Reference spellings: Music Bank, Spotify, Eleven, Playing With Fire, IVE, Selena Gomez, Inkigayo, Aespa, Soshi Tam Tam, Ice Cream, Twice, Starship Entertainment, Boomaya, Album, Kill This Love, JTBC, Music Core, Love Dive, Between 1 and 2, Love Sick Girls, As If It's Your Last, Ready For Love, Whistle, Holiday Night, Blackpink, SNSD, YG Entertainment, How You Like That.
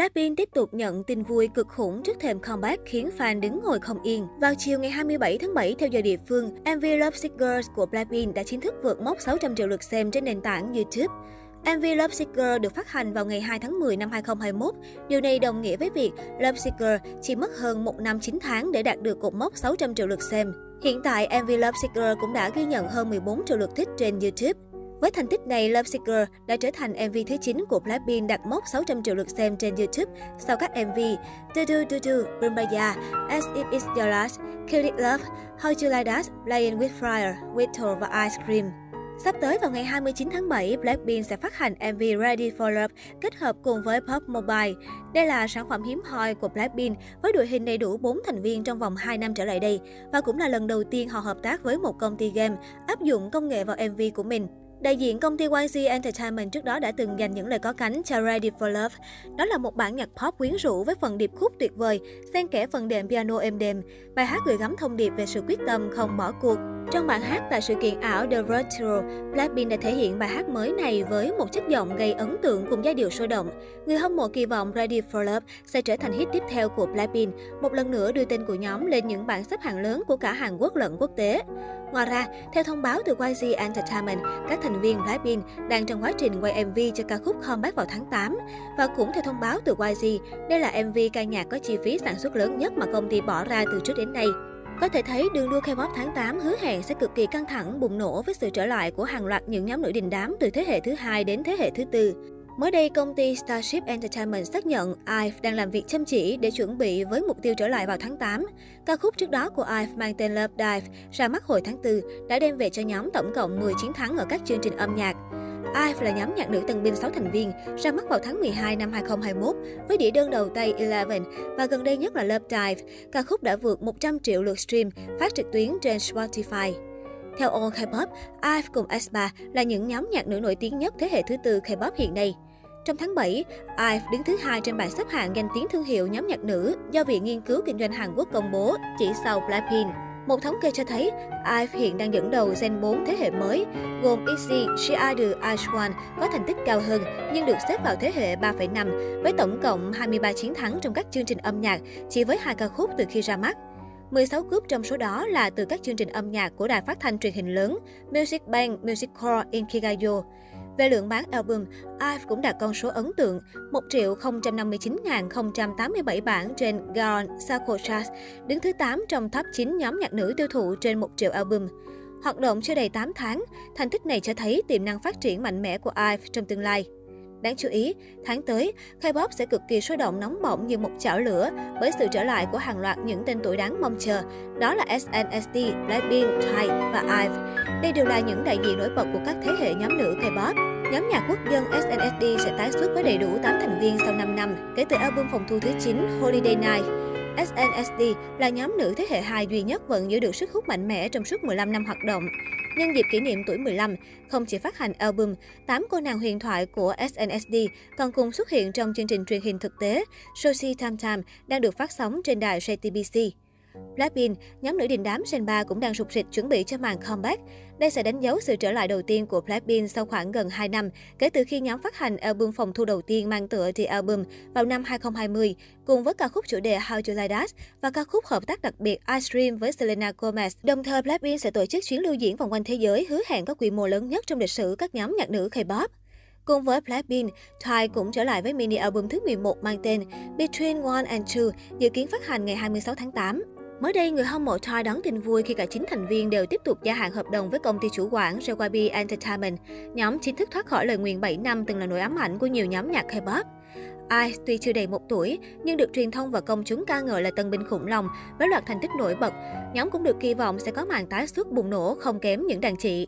Blackpink tiếp tục nhận tin vui cực khủng trước thềm comeback khiến fan đứng ngồi không yên. Vào chiều ngày 27 tháng 7 theo giờ địa phương, MV Love Sick Girls của Blackpink đã chính thức vượt mốc 600 triệu lượt xem trên nền tảng YouTube. MV Love Sick Girls được phát hành vào ngày 2 tháng 10 năm 2021. Điều này đồng nghĩa với việc Love Sick Girls chỉ mất hơn 1 năm 9 tháng để đạt được cột mốc 600 triệu lượt xem. Hiện tại, MV Love Sick Girls cũng đã ghi nhận hơn 14 triệu lượt thích trên YouTube. Với thành tích này, Love Sick Girls đã trở thành MV thứ 9 của Blackpink đạt mốc 600 triệu lượt xem trên YouTube sau các MV Ddu Du Du, Boomaya, As If It's Your Last, Kill This Love, How You Like That, Playing With Fire, Whistle và Ice Cream. Sắp tới vào ngày 29 tháng 7, Blackpink sẽ phát hành MV Ready For Love kết hợp cùng với Pop Mobile. Đây là sản phẩm hiếm hoi của Blackpink với đội hình đầy đủ 4 thành viên trong vòng 2 năm trở lại đây và cũng là lần đầu tiên họ hợp tác với một công ty game áp dụng công nghệ vào MV của mình. Đại diện công ty YG Entertainment trước đó đã từng dành những lời có cánh cho Ready For Love. Đó là một bản nhạc pop quyến rũ với phần điệp khúc tuyệt vời, xen kẽ phần đệm piano êm đềm. Bài hát gửi gắm thông điệp về sự quyết tâm không bỏ cuộc. Trong bản hát tại sự kiện ảo The Road Tour, Blackpink đã thể hiện bài hát mới này với một chất giọng gây ấn tượng cùng giai điệu sôi động. Người hâm mộ kỳ vọng Ready For Love sẽ trở thành hit tiếp theo của Blackpink, một lần nữa đưa tên của nhóm lên những bảng xếp hạng lớn của cả Hàn Quốc lẫn quốc tế. Ngoài ra, theo thông báo từ YG Entertainment, các thành viên Blackpink đang trong quá trình quay MV cho ca khúc comeback vào tháng 8. Và cũng theo thông báo từ YG, đây là MV ca nhạc có chi phí sản xuất lớn nhất mà công ty bỏ ra từ trước đến nay. Có thể thấy đường đua K-pop tháng 8 hứa hẹn sẽ cực kỳ căng thẳng, bùng nổ với sự trở lại của hàng loạt những nhóm nữ đình đám từ thế hệ thứ 2 đến thế hệ thứ 4. Mới đây, công ty Starship Entertainment xác nhận IVE đang làm việc chăm chỉ để chuẩn bị với mục tiêu trở lại vào tháng 8. Ca khúc trước đó của IVE mang tên Love Dive ra mắt hồi tháng 4 đã đem về cho nhóm tổng cộng 10 chiến thắng ở các chương trình âm nhạc. IVE là nhóm nhạc nữ tân binh 6 thành viên, ra mắt vào tháng 12 năm 2021 với đĩa đơn đầu tay Eleven và gần đây nhất là Love Dive. Ca khúc đã vượt 100 triệu lượt stream phát trực tuyến trên Spotify. Theo All K-pop, IVE cùng Aespa là những nhóm nhạc nữ nổi tiếng nhất thế hệ thứ 4 K-pop hiện nay. Trong tháng 7, IVE đứng thứ 2 trên bảng xếp hạng danh tiếng thương hiệu nhóm nhạc nữ do Viện Nghiên cứu Kinh doanh Hàn Quốc công bố, chỉ sau Blackpink. Một thống kê cho thấy, IVE hiện đang dẫn đầu Gen 4 thế hệ mới, gồm ITZY, SHIDE, IZONE có thành tích cao hơn nhưng được xếp vào thế hệ 3,5 với tổng cộng 23 chiến thắng trong các chương trình âm nhạc chỉ với 2 ca khúc từ khi ra mắt. 16 cúp trong số đó là từ các chương trình âm nhạc của đài phát thanh truyền hình lớn Music Bank, Music Core, Inkigayo. Về lượng bán album, IVE cũng đạt con số ấn tượng 1.059.087 bản trên Gaon Saoko Charts, đứng thứ 8 trong top 9 nhóm nhạc nữ tiêu thụ trên 1 triệu album. Hoạt động chưa đầy 8 tháng, thành tích này cho thấy tiềm năng phát triển mạnh mẽ của IVE trong tương lai. Đáng chú ý, tháng tới, K-pop sẽ cực kỳ sôi động nóng bỏng như một chảo lửa bởi sự trở lại của hàng loạt những tên tuổi đáng mong chờ, đó là SNSD, Blackpink, Twice và IVE. Đây đều là những đại diện nổi bật của các thế hệ nhóm nữ K-pop. Nhóm nhạc quốc dân SNSD sẽ tái xuất với đầy đủ 8 thành viên sau 5 năm kể từ album phòng thu thứ 9 Holiday Night. SNSD là nhóm nữ thế hệ 2 duy nhất vẫn giữ được sức hút mạnh mẽ trong suốt 15 năm hoạt động. Nhân dịp kỷ niệm tuổi 15, không chỉ phát hành album, 8 cô nàng huyền thoại của SNSD còn cùng xuất hiện trong chương trình truyền hình thực tế Soshi Tam Tam đang được phát sóng trên đài JTBC. Blackpink, nhóm nữ đình đám Gen 3 cũng đang rục rịch chuẩn bị cho màn comeback. Đây sẽ đánh dấu sự trở lại đầu tiên của Blackpink sau khoảng gần 2 năm kể từ khi nhóm phát hành album phòng thu đầu tiên mang tựa The Album vào năm 2020 cùng với ca khúc chủ đề How You Like That và ca khúc hợp tác đặc biệt Ice Cream với Selena Gomez. Đồng thời, Blackpink sẽ tổ chức chuyến lưu diễn vòng quanh thế giới hứa hẹn có quy mô lớn nhất trong lịch sử các nhóm nhạc nữ K-pop. Cùng với Blackpink, Twice cũng trở lại với mini album thứ 11 mang tên Between 1 and 2 dự kiến phát hành ngày 26 tháng 8. Mới đây, người hâm mộ Twice đón tin vui khi cả 9 thành viên đều tiếp tục gia hạn hợp đồng với công ty chủ quản JYP Entertainment. Nhóm chính thức thoát khỏi lời nguyền 7 năm từng là nỗi ám ảnh của nhiều nhóm nhạc K-pop. IVE tuy chưa đầy 1 tuổi nhưng được truyền thông và công chúng ca ngợi là tân binh khủng long với loạt thành tích nổi bật. Nhóm cũng được kỳ vọng sẽ có màn tái xuất bùng nổ không kém những đàn chị.